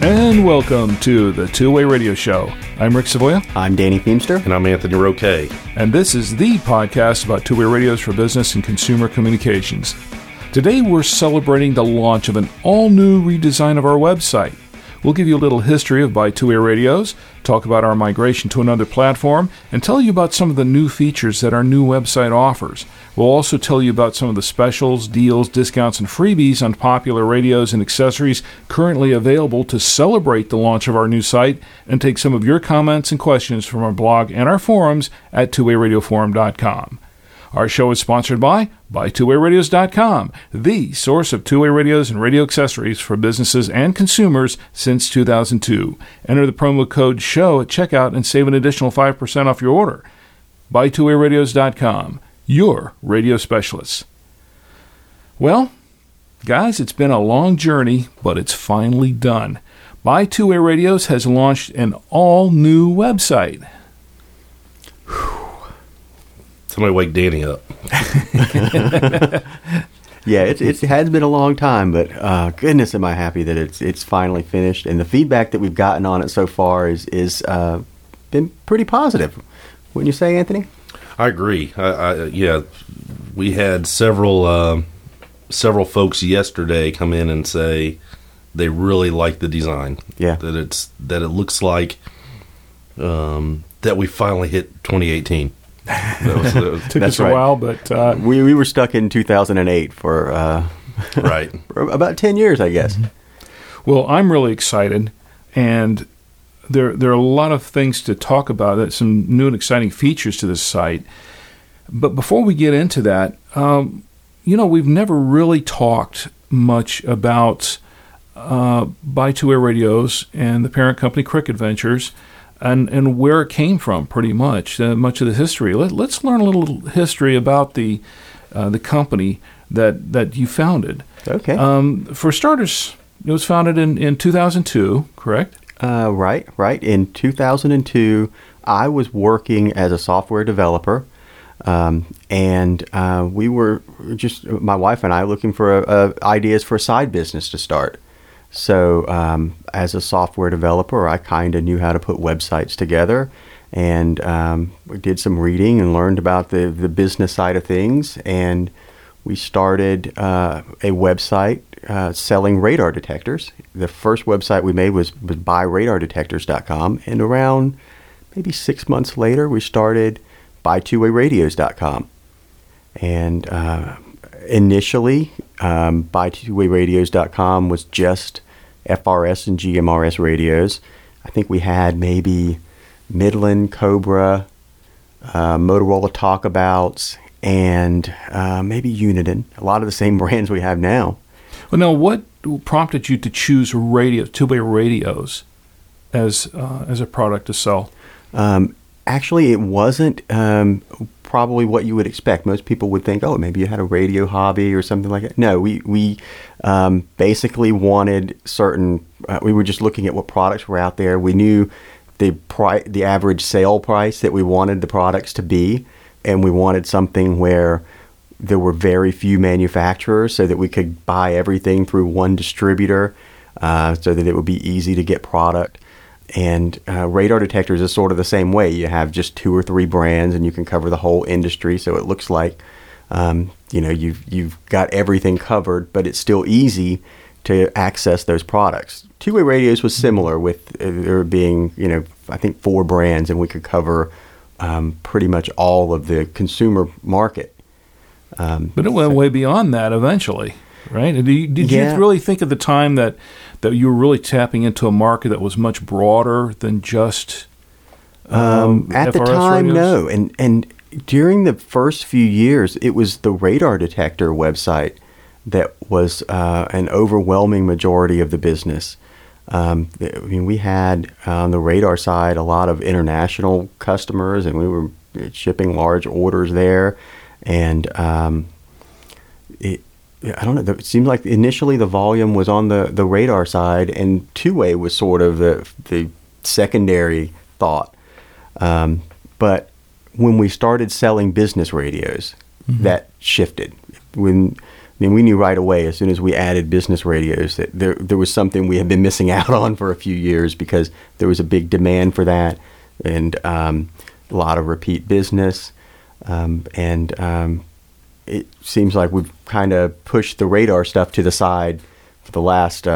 And welcome to the Two-Way Radio Show. I'm Rick Savoya. I'm Danny Feimster. And I'm Anthony Rocque. And this is the podcast about two-way radios for business and consumer communications. Today we're celebrating the launch of an all-new redesign of our website. We'll give you a little history of Buy2Way Radios, talk about our migration to another platform, and tell you about some of the new features that our new website offers. We'll also tell you about some of the specials, deals, discounts, and freebies on popular radios and accessories currently available to celebrate the launch of our new site, and take some of your comments and questions from our blog and our forums at twowayradioforum.com. Our show is sponsored by Buy2WayRadios.com, the source of two-way radios and radio accessories for businesses and consumers since 2002. Enter the promo code SHOW at checkout and save an additional 5% off your order. Buy2WayRadios.com, your radio specialists. Well, guys, it's been a long journey, but it's finally done. Buy2Way Radios has launched an all-new website. Somebody wake Danny up. Yeah, it has been a long time, but goodness am I happy that it's finally finished. And the feedback that we've gotten on it so far is been pretty positive. Wouldn't you say, Anthony? I agree. Yeah, we had several folks yesterday come in and say they really like the design. Yeah, that it looks like that we finally hit 2018. That took us a while, but we were stuck in 2008 for right for about 10 years, I guess. Mm-hmm. Well, I'm really excited, and there are a lot of things to talk about. Some new and exciting features to this site. But before we get into that, we've never really talked much about Buy2Way Radios and the parent company Cricket Ventures. And where it came from, pretty much, much of the history. Let's learn a little history about the company that you founded. Okay. For starters, it was founded in 2002, correct? Right. In 2002, I was working as a software developer, and we were just, my wife and I, looking for ideas for a side business to start. So as a software developer, I kind of knew how to put websites together, and we did some reading and learned about the business side of things. And we started a website selling radar detectors. The first website we made was buyradiodetectors.com. And around maybe 6 months later, we started buy2wayradios.com. And initially, buy2wayradios.com was just FRS and GMRS radios. I think we had maybe Midland, Cobra, Motorola Talkabouts, and maybe Uniden. A lot of the same brands we have now. Well, now, what prompted you to choose two-way radios as a product to sell? Actually, it wasn't probably what you would expect. Most people would think, oh, maybe you had a radio hobby or something like that. No, we basically wanted certain. We were just looking at what products were out there. We knew the average sale price that we wanted the products to be, and we wanted something where there were very few manufacturers, so that we could buy everything through one distributor, so that it would be easy to get product. And radar detectors is sort of the same way. You have just 2 or 3 brands, and you can cover the whole industry. So it looks like you've got everything covered, but it's still easy to access those products. Two-way radios was similar, with there being I think 4 brands, and we could cover pretty much all of the consumer market. But it went way beyond that eventually, right? Did you really think at the time that you were really tapping into a market that was much broader than just at FRS the time, radios? No. And during the first few years, it was the radar detector website that was an overwhelming majority of the business. I mean, we had on the radar side a lot of international customers, and we were shipping large orders there. And I don't know, it seemed like initially the volume was on the radar side, and two-way was sort of the secondary thought. But when we started selling business radios, mm-hmm. that shifted. I mean, we knew right away as soon as we added business radios that there was something we had been missing out on for a few years, because there was a big demand for that, and a lot of repeat business. It seems like we've kind of pushed the radar stuff to the side for the last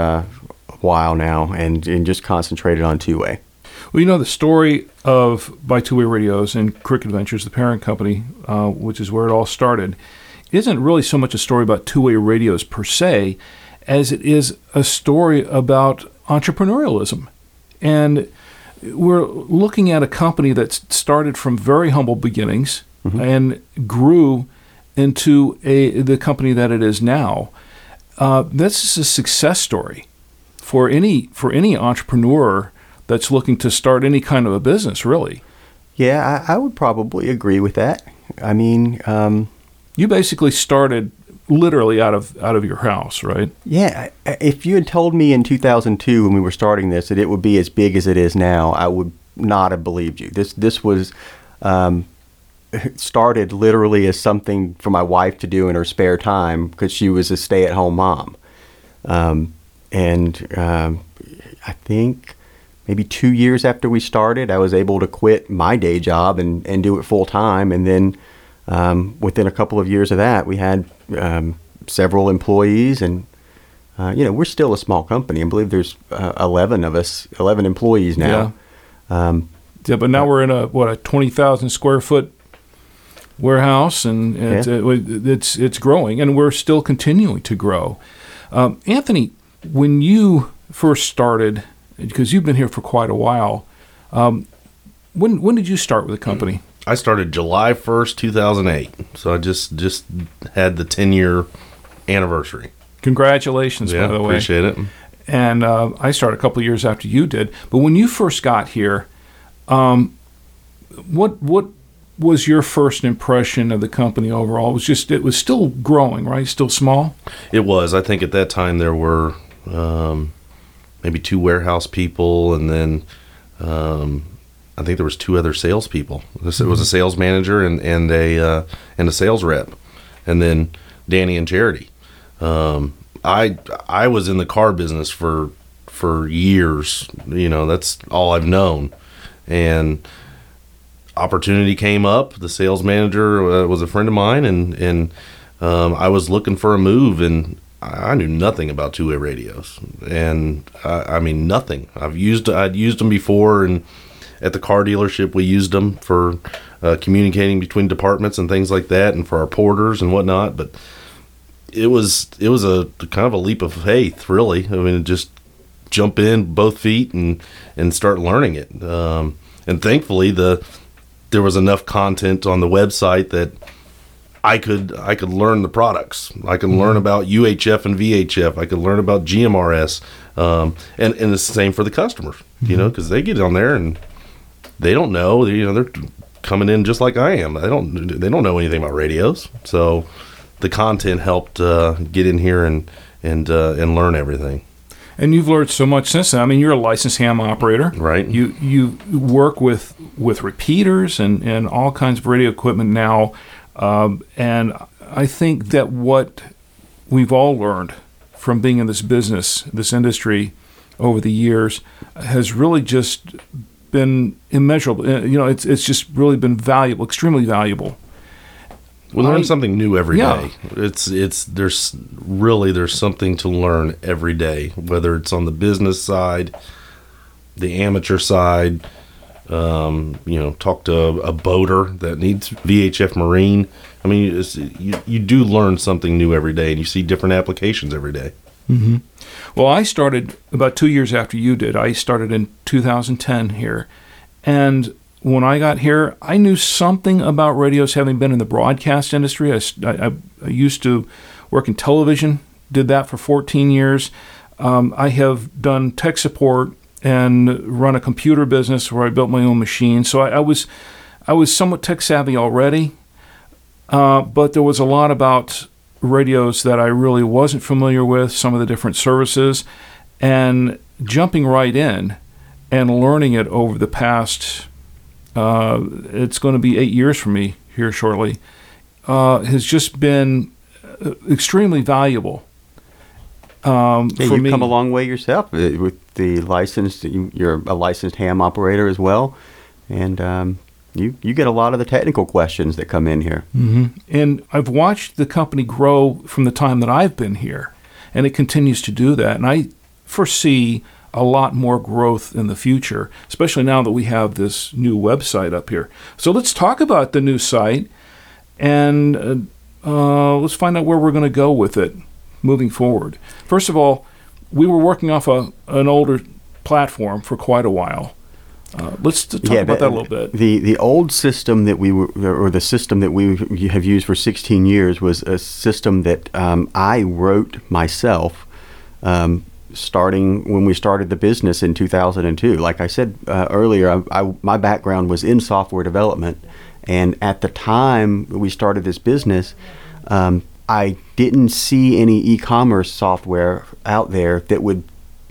while now, and just concentrated on two-way. Well, you know, the story of Buy2Way Radios and Cricket Ventures, the parent company, which is where it all started, isn't really so much a story about two-way radios per se, as it is a story about entrepreneurialism. And we're looking at a company that started from very humble beginnings, mm-hmm. and grew into the company that it is now. This is a success story for any entrepreneur that's looking to start any kind of a business, really. Yeah, I would probably agree with that. I mean, you basically started literally out of your house, right? Yeah. If you had told me in 2002 when we were starting this that it would be as big as it is now, I would not have believed you. This was started literally as something for my wife to do in her spare time, because she was a stay-at-home mom. I think maybe 2 years after we started, I was able to quit my day job and do it full-time, and then within a couple of years of that, we had several employees, and we're still a small company. I believe there's 11 employees now. Yeah. But now we're in a 20,000 square foot warehouse, and it's growing, and we're still continuing to grow. Anthony, when you first started, because you've been here for quite a while, when did you start with the company? Mm-hmm. I started July 1st, 2008. So I just had the 10-year anniversary. Congratulations, by the way. Appreciate it. And I started a couple of years after you did. But when you first got here, what was your first impression of the company overall? It was still growing, right? Still small? It was. I think at that time there were maybe two warehouse people, and then I think there was two other salespeople. It was a sales manager and a sales rep, and then Danny and Charity. I was in the car business for years. You know, that's all I've known. And opportunity came up. The sales manager was a friend of mine, and I was looking for a move, and I knew nothing about two-way radios, and I mean nothing. I'd used them before, and at the car dealership, we used them for communicating between departments and things like that, and for our porters and whatnot. But it was a kind of a leap of faith, really. I mean, just jump in both feet and start learning it. And thankfully, there was enough content on the website that I could learn the products. I could learn about UHF and VHF. I could learn about GMRS, and it's the same for the customers, you know, because they get on there and they don't know. They're coming in just like I am. They don't know anything about radios. So the content helped get in here and learn everything. And you've learned so much since then. I mean, you're a licensed ham operator, right? You work with repeaters and all kinds of radio equipment now. And I think that what we've all learned from being in this business, this industry, over the years, has really just been immeasurable. You know, it's just really been valuable, extremely valuable. We learn something new every day. There's something to learn every day, whether it's on the business side, the amateur side. Talk to a boater that needs VHF marine. I mean, you do learn something new every day, and you see different applications every day. Mm-hmm. Well, I started about 2 years after you did. I started in 2010 here. And when I got here, I knew something about radios, having been in the broadcast industry. I used to work in television, did that for 14 years. I have done tech support and run a computer business where I built my own machine. So I was somewhat tech savvy already, but there was a lot about radios that I really wasn't familiar with, some of the different services, and jumping right in and learning it over the past, it's going to be 8 years for me here shortly, has just been extremely valuable. For you've come a long way yourself with the license. You're a licensed ham operator as well, and you get a lot of the technical questions that come in here. Mm-hmm. And I've watched the company grow from the time that I've been here, and it continues to do that. And I foresee a lot more growth in the future, especially now that we have this new website up here. So let's talk about the new site, and let's find out where we're going to go with it moving forward. First of all, we were working off an older platform for quite a while. Let's talk about that a little bit. The old system that we were, or the system that we have used for 16 years, was a system that I wrote myself, starting when we started the business in 2002. Like I said earlier, my background was in software development, and at the time we started this business, I didn't see any e-commerce software out there that would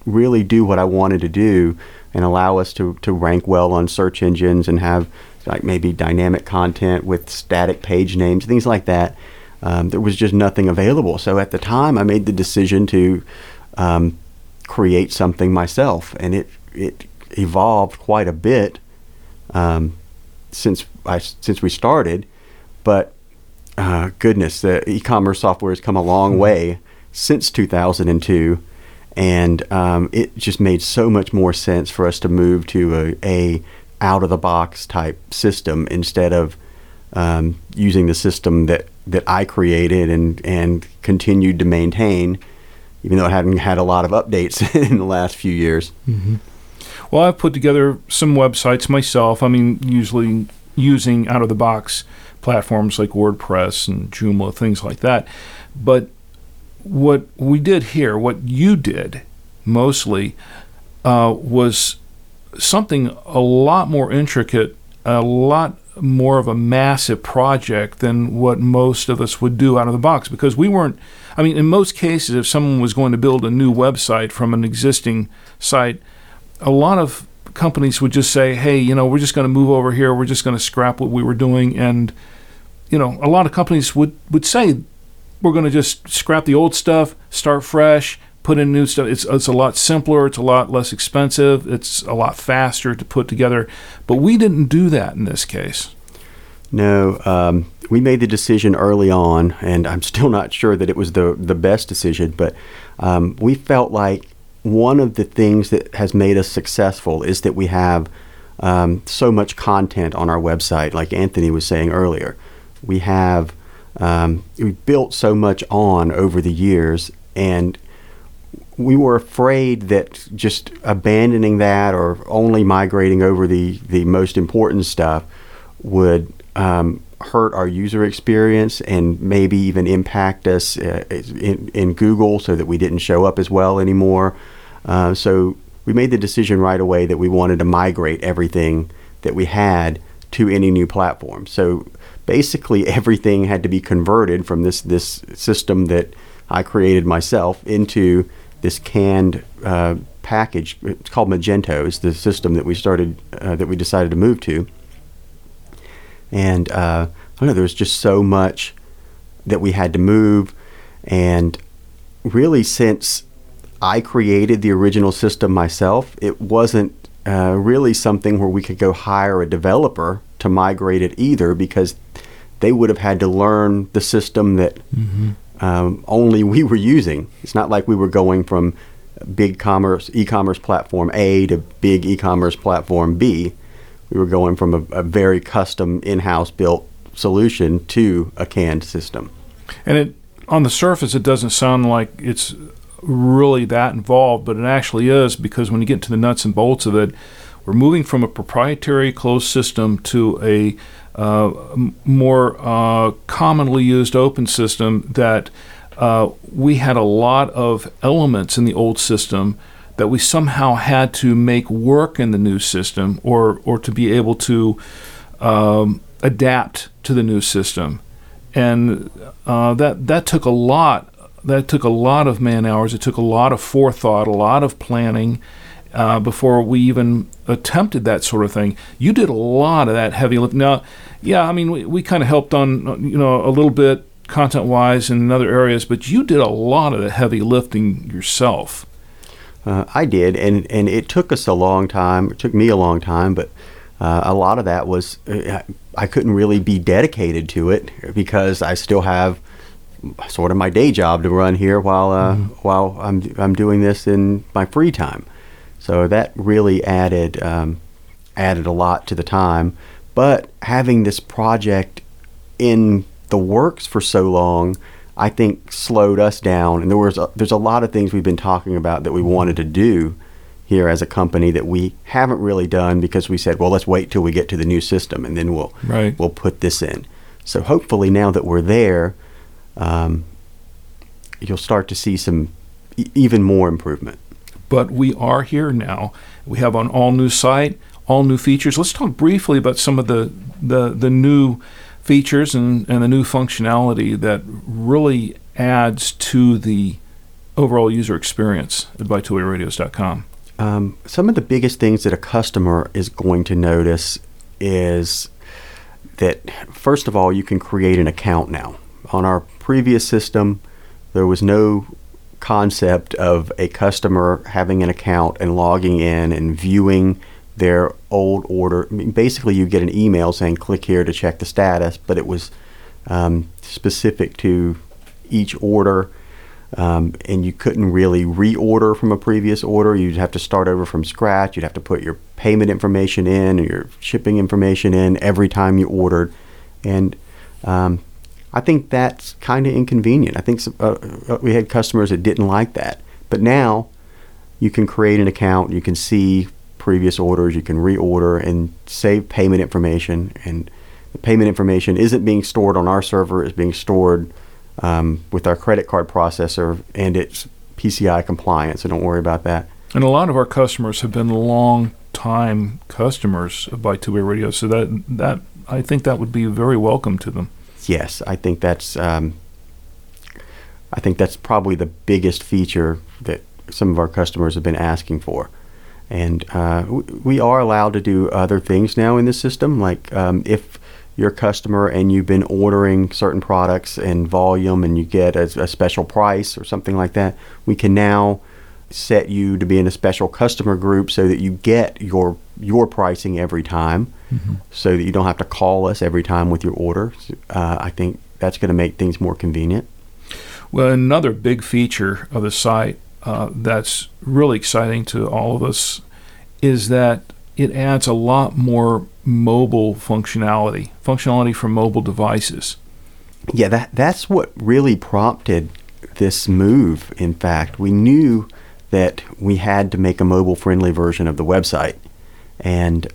really do what I wanted to do and allow us to rank well on search engines and have like maybe dynamic content with static page names, things like that. There was just nothing available. So at the time, I made the decision to create something myself, and it evolved quite a bit since we started. But goodness, the e-commerce software has come a long way since 2002, and it just made so much more sense for us to move to a out-of-the-box type system instead of using the system that I created and continued to maintain, even though it hadn't had a lot of updates in the last few years. Mm-hmm. Well, I've put together some websites myself. I mean, usually using out-of-the-box platforms like WordPress and Joomla, things like that. But what we did here, what you did mostly, was something a lot more intricate, a lot more of a massive project than what most of us would do out of the box, because we weren't, I mean, in most cases, if someone was going to build a new website from an existing site, a lot of companies would just say, hey, we're just going to move over here, we're just going to scrap what we were doing. And a lot of companies would say, we're going to just scrap the old stuff, start fresh, put in new stuff. It's a lot simpler, it's a lot less expensive, it's a lot faster to put together. But we didn't do that in this case. No, we made the decision early on, and I'm still not sure that it was the best decision, but we felt like one of the things that has made us successful is that we have so much content on our website. Like Anthony was saying earlier, we have we've built so much on over the years, and we were afraid that just abandoning that or only migrating over the most important stuff would hurt our user experience and maybe even impact us in Google, so that we didn't show up as well anymore. So we made the decision right away that we wanted to migrate everything that we had to any new platform. So basically everything had to be converted from this system that I created myself into this canned package. It's called Magento. It's the system that we started, that we decided to move to. And I don't know, there was just so much that we had to move. And really, since I created the original system myself, it wasn't really something where we could go hire a developer to migrate it either, because they would have had to learn the system that only we were using. It's not like we were going from big e-commerce platform A to big e-commerce platform B. We were going from a very custom in-house built solution to a canned system. And on the surface, it doesn't sound like it's really that involved, but it actually is, because when you get to the nuts and bolts of it, we're moving from a proprietary closed system to a more commonly used open system that we had a lot of elements in the old system that we somehow had to make work in the new system, or to be able to adapt to the new system, and that took a lot of man hours. It took a lot of forethought, a lot of planning before we even attempted that sort of thing. You did a lot of that heavy lifting. Now, yeah, I mean, we kind of helped on, you know, a little bit content-wise and in other areas, but you did a lot of the heavy lifting yourself. I did, and it took us a long time. It took me a long time, but a lot of that was I couldn't really be dedicated to it because I still have sort of my day job to run here while I'm doing this in my free time. So that really added a lot to the time. But having this project in the works for so long, I think, slowed us down. And there's a lot of things we've been talking about that we wanted to do here as a company that we haven't really done because we said, well, let's wait till we get to the new system and then we'll put this in. So hopefully now that we're there, you'll start to see some even more improvement. But we are here now. We have an all-new site, all new features. Let's talk briefly about some of the new features and the new functionality that really adds to the overall user experience at Buy2WayRadios.com. Some of the biggest things that a customer is going to notice is that, first of all, you can create an account now. On our previous system, there was no concept of a customer having an account and logging in and viewing their old order. I mean, basically, you get an email saying, click here to check the status, but it was specific to each order. And you couldn't really reorder from a previous order. You'd have to start over from scratch. You'd have to put your payment information in or your shipping information in every time you ordered. And I think that's kind of inconvenient. I think we had customers that didn't like that. But now you can create an account. You can see previous orders. You can reorder and save payment information. And the payment information isn't being stored on our server. It's being stored with our credit card processor, and it's PCI compliant, so don't worry about that. And a lot of our customers have been long-time customers of Buy2Way Radio, so that I think that would be very welcome to them. Yes, I think that's probably the biggest feature that some of our customers have been asking for. And we are allowed to do other things now in this system, like if your customer and you've been ordering certain products and volume and you get a special price or something like that, we can now set you to be in a special customer group so that you get your pricing every time, so that you don't have to call us every time with your order. I think that's going to make things more convenient. Well, another big feature of the site that's really exciting to all of us is that it adds a lot more mobile functionality for mobile devices. Yeah, that's what really prompted this move. In fact, we knew that we had to make a mobile-friendly version of the website, and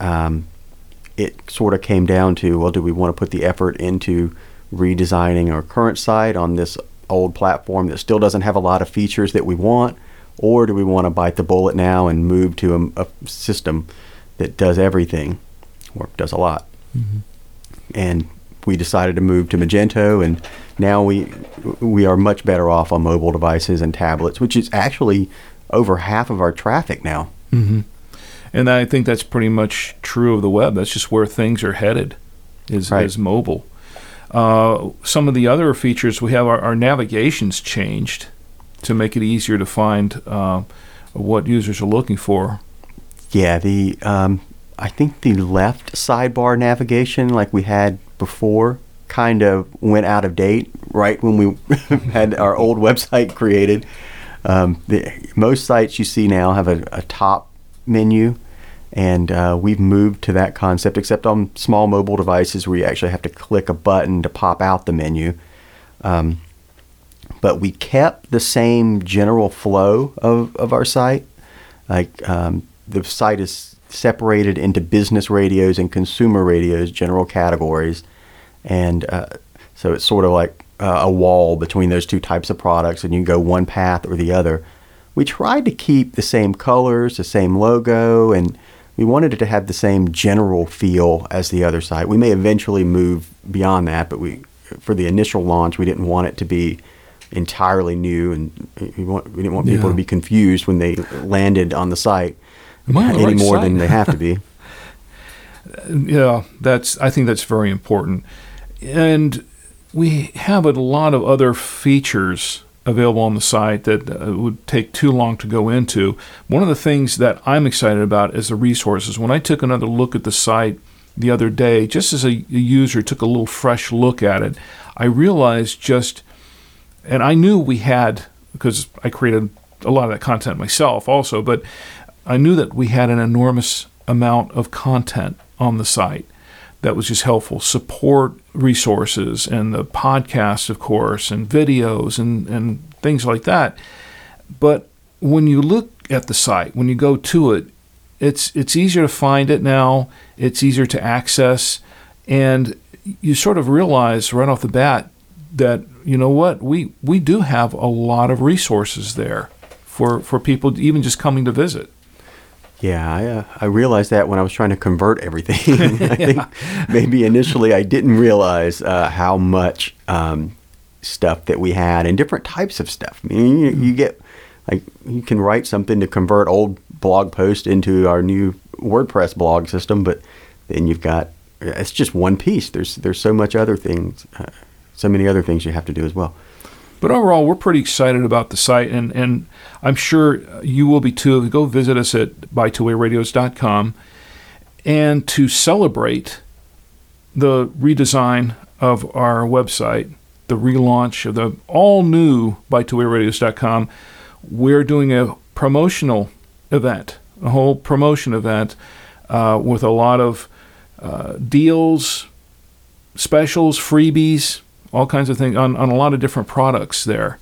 it sort of came down to, well, do we want to put the effort into redesigning our current site on this old platform that still doesn't have a lot of features that we want, or do we want to bite the bullet now and move to a system that does everything, or does a lot? And we decided to move to Magento, and now we are much better off on mobile devices and tablets, which is actually over half of our traffic now. And I think that's pretty much true of the web. That's just where things are headed, is mobile. Some of the other features we have, our navigation's changed to make it easier to find what users are looking for. Yeah, the I think the left sidebar navigation, like we had before, kind of went out of date right when we had our old website created. Most sites you see now have a top menu, and we've moved to that concept, except on small mobile devices where you actually have to click a button to pop out the menu. But we kept the same general flow of our site. Like the site is separated into business radios and consumer radios, general categories. And so it's sort of like a wall between those two types of products, and you can go one path or the other. We tried to keep the same colors, the same logo, and we wanted it to have the same general feel as the other site. We may eventually move beyond that, but we, for the initial launch, we didn't want it to be entirely new, and we didn't want people to be confused when they landed on the site any more than they have to be. Yeah, I think that's very important. And we have a lot of other features available on the site that would take too long to go into. One of the things that I'm excited about is the resources. When I took another look at the site the other day, just as a user took a little fresh look at it, I realized just, and I knew we had, because I created a lot of that content myself also, but I knew that we had an enormous amount of content on the site that was just helpful. Support resources and the podcast, of course, and videos and things like that. But when you look at the site, when you go to it, it's easier to find it now. It's easier to access. And you sort of realize right off the bat that, you know what, we do have a lot of resources there for people even just coming to visit. Yeah, I realized that when I was trying to convert everything. I think maybe initially I didn't realize how much stuff that we had and different types of stuff. I mean, you get, like, you can write something to convert old blog posts into our new WordPress blog system, but then you've got, it's just one piece. There's so much other things, so many other things you have to do as well. But overall, we're pretty excited about the site, and I'm sure you will be too. Go visit us at Buy2WayRadios.com. And to celebrate the redesign of our website, the relaunch of the all-new Buy2WayRadios.com, we're doing a promotional event, a whole promotion event with a lot of deals, specials, freebies, all kinds of things on a lot of different products there.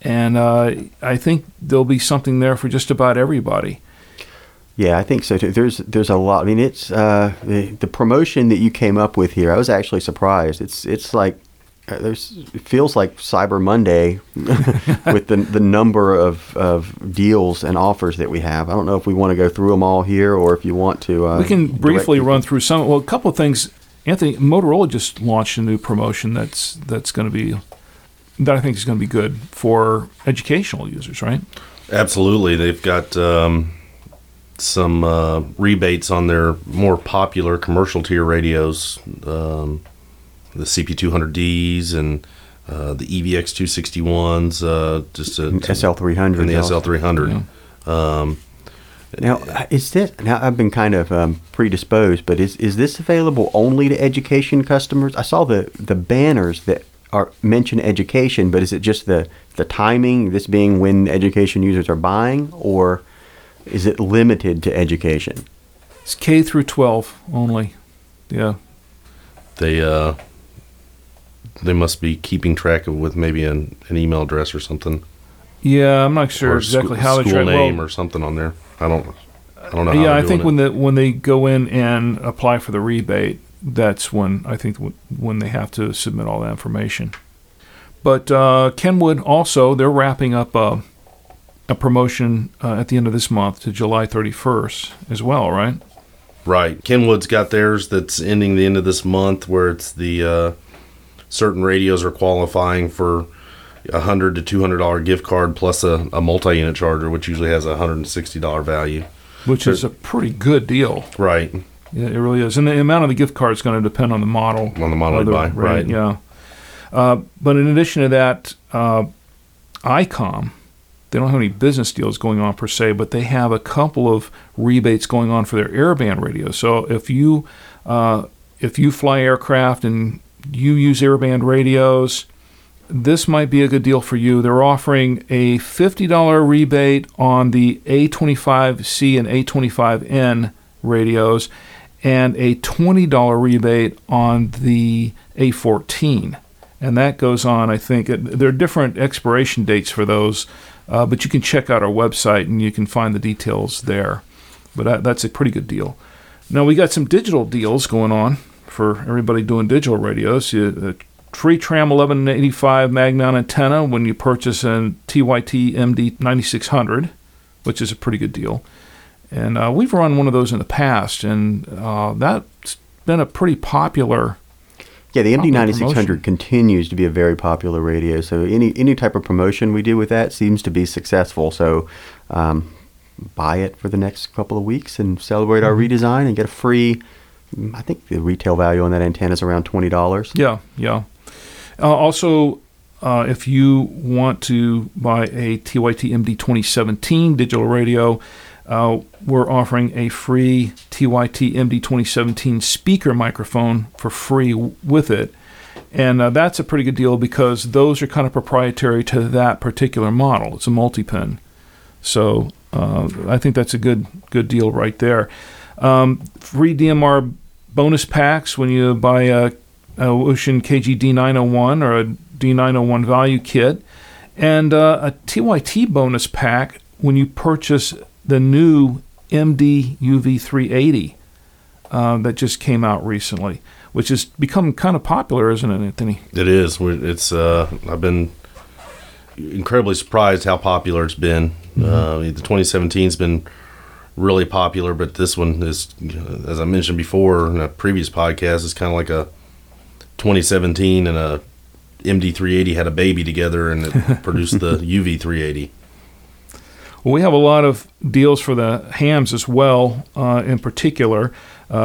And I think there'll be something there for just about everybody. Yeah, I think so too. There's a lot. I mean, it's the promotion that you came up with here, I was actually surprised. It's like, it feels like Cyber Monday with the number of deals and offers that we have. I don't know if we want to go through them all here or if you want to. We can briefly run through some. Well, a couple of things. Anthony, Motorola just launched a new promotion that's going to be, that I think is going to be good for educational users, right? Absolutely. They've got some rebates on their more popular commercial tier radios, the CP200Ds and the EVX261s, just to, SL300. And the SL300. Yeah. Now, is this? Now, I've been kind of predisposed, but is this available only to education customers? I saw the banners that mention education, but is it just the timing, this being when education users are buying, or is it limited to education? It's K through 12 only. Yeah. They must be keeping track of with maybe an email address or something. Yeah, I'm not sure exactly how they track. School name or something on there. I don't know. Yeah, I think when they go in and apply for the rebate, that's when I think when they have to submit all that information. But Kenwood also, they're wrapping up a promotion at the end of this month to July 31st as well, right? Right. Kenwood's got theirs that's ending the end of this month, where it's the certain radios are qualifying for $100 to $200 gift card plus a multi-unit charger, which usually has a $160 value. Which is a pretty good deal. Right. Yeah, it really is. And the amount of the gift card is going to depend on the model. On the model you buy, right. Yeah. But in addition to that, ICOM, they don't have any business deals going on per se, but they have a couple of rebates going on for their airband radio. So if you fly aircraft and you use airband radios, this might be a good deal for you. They're offering a $50 rebate on the A25C and A25N radios and a $20 rebate on the A14. And that goes on, I think. There are different expiration dates for those, but you can check out our website and you can find the details there. But that's a pretty good deal. Now, we got some digital deals going on for everybody doing digital radios. Tree Tram 1185 Magnon antenna when you purchase a TYT MD9600, which is a pretty good deal. And we've run one of those in the past, and that's been a pretty popular. Yeah, the MD9600 continues to be a very popular radio. So any type of promotion we do with that seems to be successful. So buy it for the next couple of weeks and celebrate our redesign and get a free. I think the retail value on that antenna is around $20. Yeah. Also, if you want to buy a TYT MD 2017 digital radio, we're offering a free TYT MD 2017 speaker microphone for free with it. And that's a pretty good deal because those are kind of proprietary to that particular model. It's a multi-pin. So I think that's a good deal right there. Free DMR bonus packs when you buy a Ocean KG D901 or a D901 value kit, and a TYT bonus pack when you purchase the new MD UV380 that just came out recently, which has become kind of popular, isn't it, Anthony? It is. It's I've been incredibly surprised how popular it's been. The 2017's been really popular, but this one is, as I mentioned before in a previous podcast, is kind of like a 2017 and a MD380 had a baby together, and it produced the UV380. Well, we have a lot of deals for the hams as well, in particular.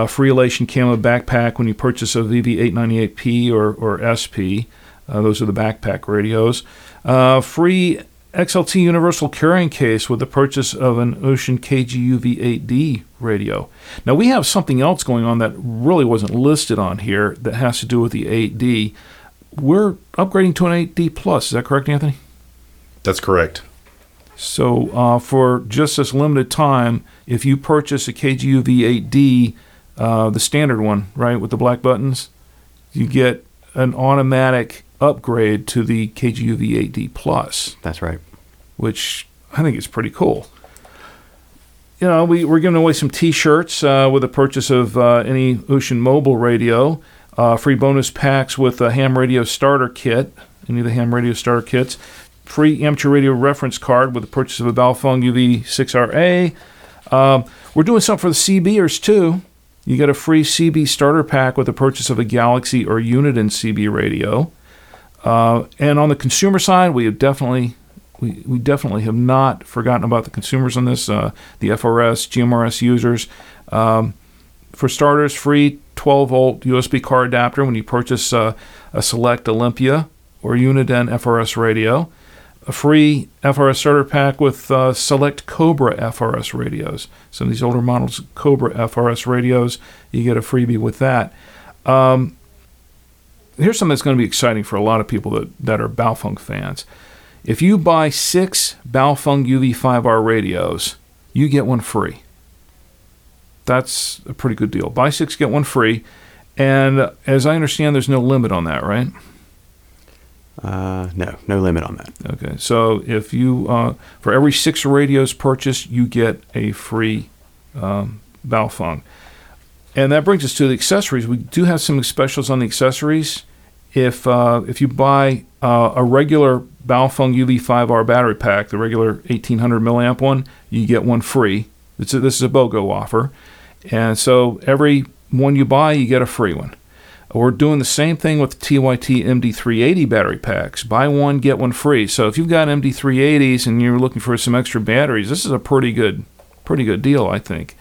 Free Elation camo backpack when you purchase a VV898P or SP. Those are the backpack radios. Free XLT universal carrying case with the purchase of an Ocean KG UV8D radio. Now, we have something else going on that really wasn't listed on here that has to do with the 8D. We're upgrading to an 8D Plus. Is that correct, Anthony? That's correct. So for just this limited time, if you purchase a KG UV8D, the standard one, right, with the black buttons, you get an automatic upgrade to the KG UV8D Plus. That's right. Which I think is pretty cool. You know, we're giving away some T-shirts with the purchase of any Ocean Mobile radio. Free bonus packs with a ham radio starter kit, any of the ham radio starter kits. Free amateur radio reference card with the purchase of a Baofeng UV6RA. We're doing something for the CBers, too. You get a free CB starter pack with the purchase of a Galaxy or Uniden CB radio. And on the consumer side, we have definitely... We definitely have not forgotten about the consumers on this, the FRS, GMRS users. For starters, free 12-volt USB car adapter when you purchase a Select Olympia or Uniden FRS radio. A free FRS starter pack with Select Cobra FRS radios. Some of these older models, Cobra FRS radios, you get a freebie with that. Here's something that's going to be exciting for a lot of people that are Baofeng fans. If you buy 6 Baofeng UV5R radios, you get one free. That's a pretty good deal. Buy 6, get one free. And as I understand, there's no limit on that, right? No limit on that. Okay, so if you, for every 6 radios purchased, you get a free Baofeng. And that brings us to the accessories. We do have some specials on the accessories. If you buy a regular Baofeng UV5R battery pack, the regular 1800 milliamp one, you get one free. This is a BOGO offer. And so every one you buy, you get a free one. We're doing the same thing with TYT MD380 battery packs. Buy one, get one free. So if you've got MD380s and you're looking for some extra batteries, this is a pretty good deal, I think.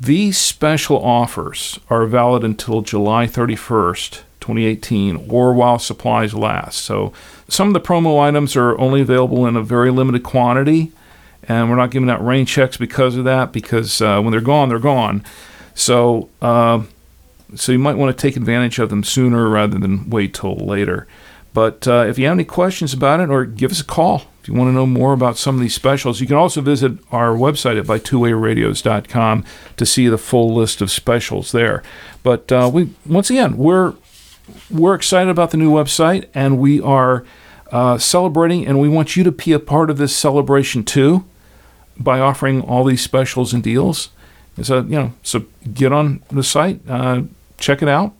These special offers are valid until July 31st, 2018, or while supplies last. So some of the promo items are only available in a very limited quantity, and we're not giving out rain checks because of that, because when they're gone, they're gone. So you might want to take advantage of them sooner rather than wait till later. But if you have any questions about it, or give us a call if you want to know more about some of these specials. You can also visit our website at Buy2WayRadios.com to see the full list of specials there. But we're excited about the new website, and we are celebrating, and we want you to be a part of this celebration too by offering all these specials and deals. And so get on the site, check it out,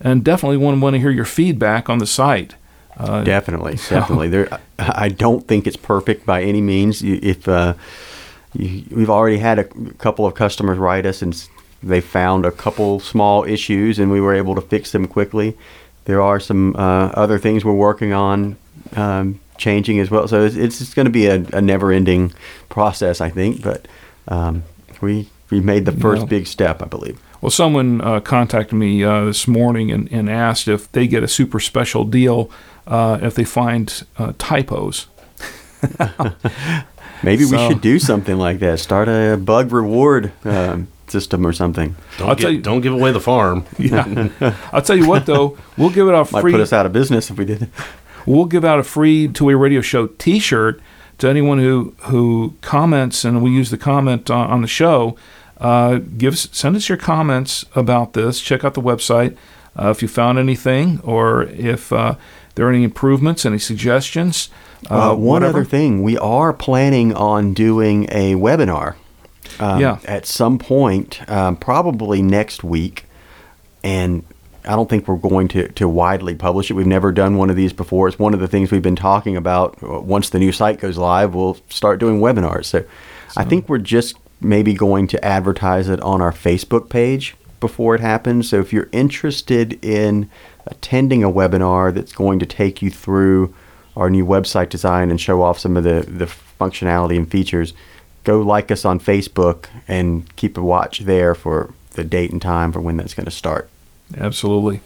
and definitely want to hear your feedback on the site. Definitely. There, I don't think it's perfect by any means. We've already had a couple of customers write us, and they found a couple small issues, and we were able to fix them quickly. There are some other things we're working on changing as well. So it's going to be a never-ending process, I think. But we made the first big step, I believe. Well, someone contacted me this morning and asked if they get a super special deal if they find typos. Maybe we should do something like that. Start a bug reward system or something. Don't give away the farm. Yeah. I'll tell you what, though. We'll give it a free... Might put us out of business if we did. We'll give out a free To A Radio Show T-shirt to anyone who comments, and we use the comment on the show. Send us your comments about this. Check out the website if you found anything, or if there are any improvements, any suggestions. One other thing, we are planning on doing a webinar at some point, probably next week, and I don't think we're going to widely publish it. We've never done one of these before. It's one of the things we've been talking about. Once the new site goes live, we'll start doing webinars. So I think we're just maybe going to advertise it on our Facebook page before it happens. So if you're interested in attending a webinar that's going to take you through our new website design and show off some of the functionality and features, go like us on Facebook and keep a watch there for the date and time for when that's going to start. Absolutely.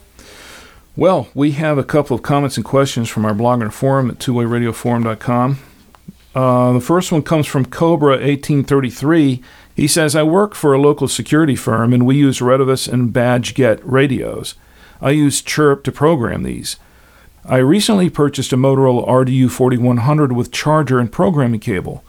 Well, we have a couple of comments and questions from our blog and forum at twowayradioforum.com. The first one comes from Cobra 1833. He says, I work for a local security firm, and we use Retevis and BadgeGet radios. I use Chirp to program these. I recently purchased a Motorola RDU4100 with charger and programming cable.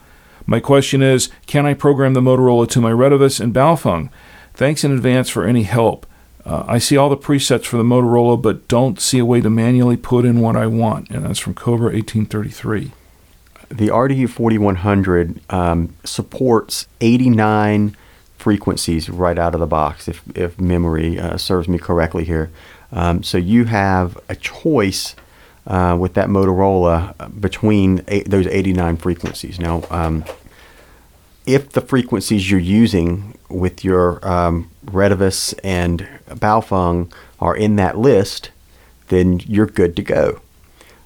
My question is, can I program the Motorola to my Retevis and Baofeng? Thanks in advance for any help. I see all the presets for the Motorola, but don't see a way to manually put in what I want. And that's from Cobra 1833. The RDU4100 supports 89 frequencies right out of the box, if memory serves me correctly here. So you have a choice with that Motorola between those 89 frequencies. Now, if the frequencies you're using with your Retevis and Baofeng are in that list, then you're good to go.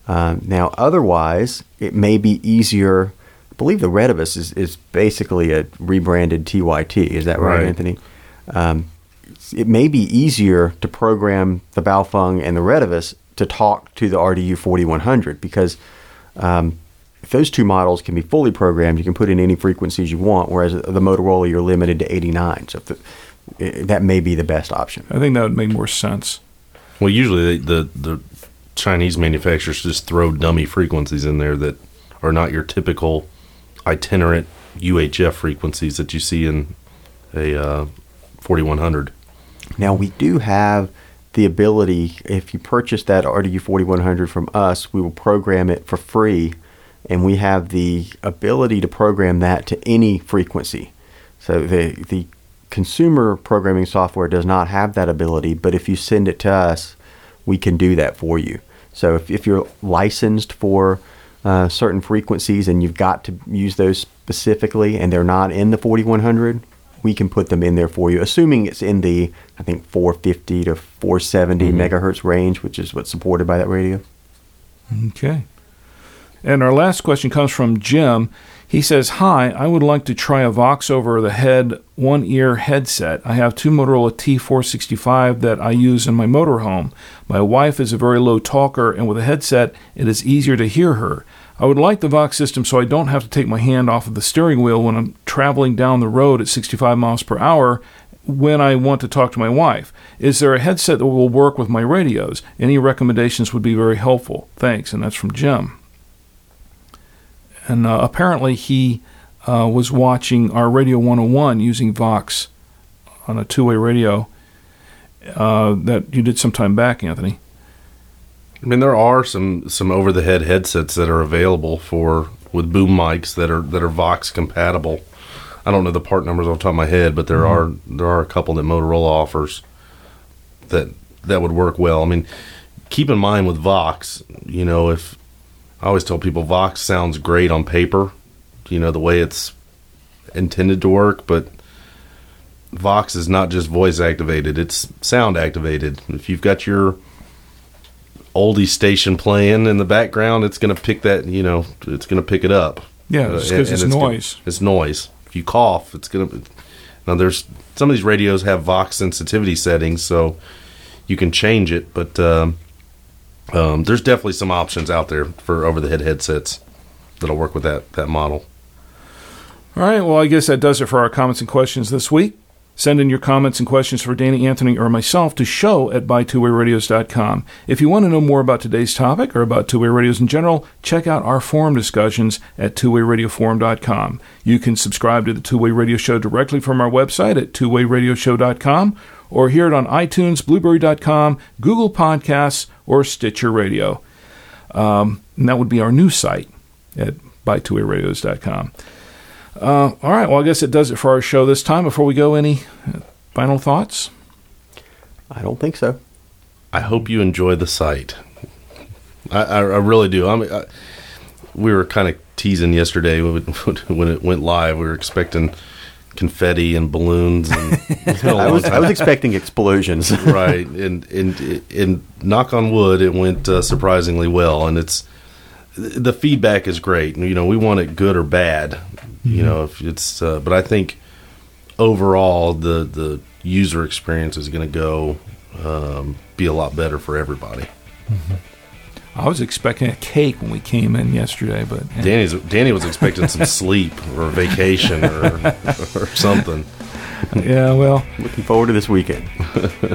Now, otherwise, it may be easier. I believe the Retevis is basically a rebranded TYT. Is that right, Anthony? It may be easier to program the Baofeng and the Retevis to talk to the RDU4100 because if those two models can be fully programmed, you can put in any frequencies you want, whereas the Motorola, you're limited to 89. So that may be the best option. I think that would make more sense. Well, usually the Chinese manufacturers just throw dummy frequencies in there that are not your typical itinerant UHF frequencies that you see in a 4100. Now, we do have the ability, if you purchase that RDU4100 from us, we will program it for free, and we have the ability to program that to any frequency. So the consumer programming software does not have that ability, but if you send it to us, we can do that for you. So if you're licensed for certain frequencies and you've got to use those specifically and they're not in the 4100, we can put them in there for you, assuming it's in the, I think, 450 to 470 megahertz range, which is what's supported by that radio. Okay. And our last question comes from Jim. He says, hi, I would like to try a Vox over the head one-ear headset. I have two Motorola T465 that I use in my motorhome. My wife is a very low talker, and with a headset, it is easier to hear her. I would like the Vox system so I don't have to take my hand off of the steering wheel when I'm traveling down the road at 65 miles per hour when I want to talk to my wife. Is there a headset that will work with my radios? Any recommendations would be very helpful. Thanks. And that's from Jim. And apparently he was watching our Radio 101 using Vox on a two-way radio that you did some time back, Anthony. I mean, there are some over-the-head headsets that are available with boom mics that are Vox compatible. I don't know the part numbers off the top of my head, but there are a couple that Motorola offers that that would work well. I mean, keep in mind with Vox, you know, if I always tell people Vox sounds great on paper, you know, the way it's intended to work, but Vox is not just voice activated, it's sound activated. If you've got your oldie station playing in the background, it's going to pick that, you know, it's going to pick it up. Yeah, because it's noise. It's noise. If you cough, it's going to... Now, there's some of these radios have Vox sensitivity settings, so you can change it, but there's definitely some options out there for over-the-head headsets that'll work with that model. All right, well, I guess that does it for our comments and questions this week. Send in your comments and questions for Danny, Anthony, or myself to show at buy2wayradios.com. If you want to know more about today's topic or about two-way radios in general, check out our forum discussions at twowayradioforum.com. You can subscribe to the Two-Way Radio Show directly from our website at twowayradioforum.com or hear it on iTunes, blueberry.com, Google Podcasts, or Stitcher Radio. And that would be our new site at buy2wayradios.com. All right, well, I guess it does it for our show this time. Before we go, any final thoughts? I don't think so. I hope you enjoy the site. I really do. We were kind of teasing yesterday when it went live. We were expecting confetti and balloons. And I was expecting explosions. Right, and knock on wood, it went surprisingly well, and the feedback is great. You know, we want it good or bad. You know, if it's, but I think overall the user experience is going to be a lot better for everybody. Mm-hmm. I was expecting a cake when we came in yesterday, but yeah. Danny was expecting some sleep or a vacation or something. Yeah, well, looking forward to this weekend.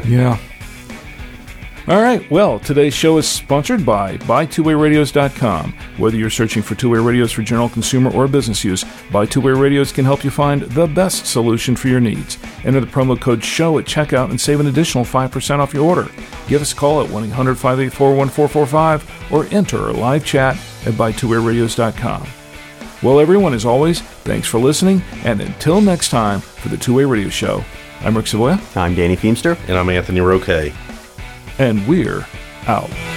Yeah. All right, well, today's show is sponsored by buy2wayradios.com. Whether you're searching for two-way radios for general consumer or business use, Buy2Way Radios can help you find the best solution for your needs. Enter the promo code SHOW at checkout and save an additional 5% off your order. Give us a call at 1-800-584-1445 or enter a live chat at buy2wayradios.com. Well, everyone, as always, thanks for listening, and until next time for the Two-Way Radio Show, I'm Rick Savoya. I'm Danny Feimster. And I'm Anthony Rocque. And we're out.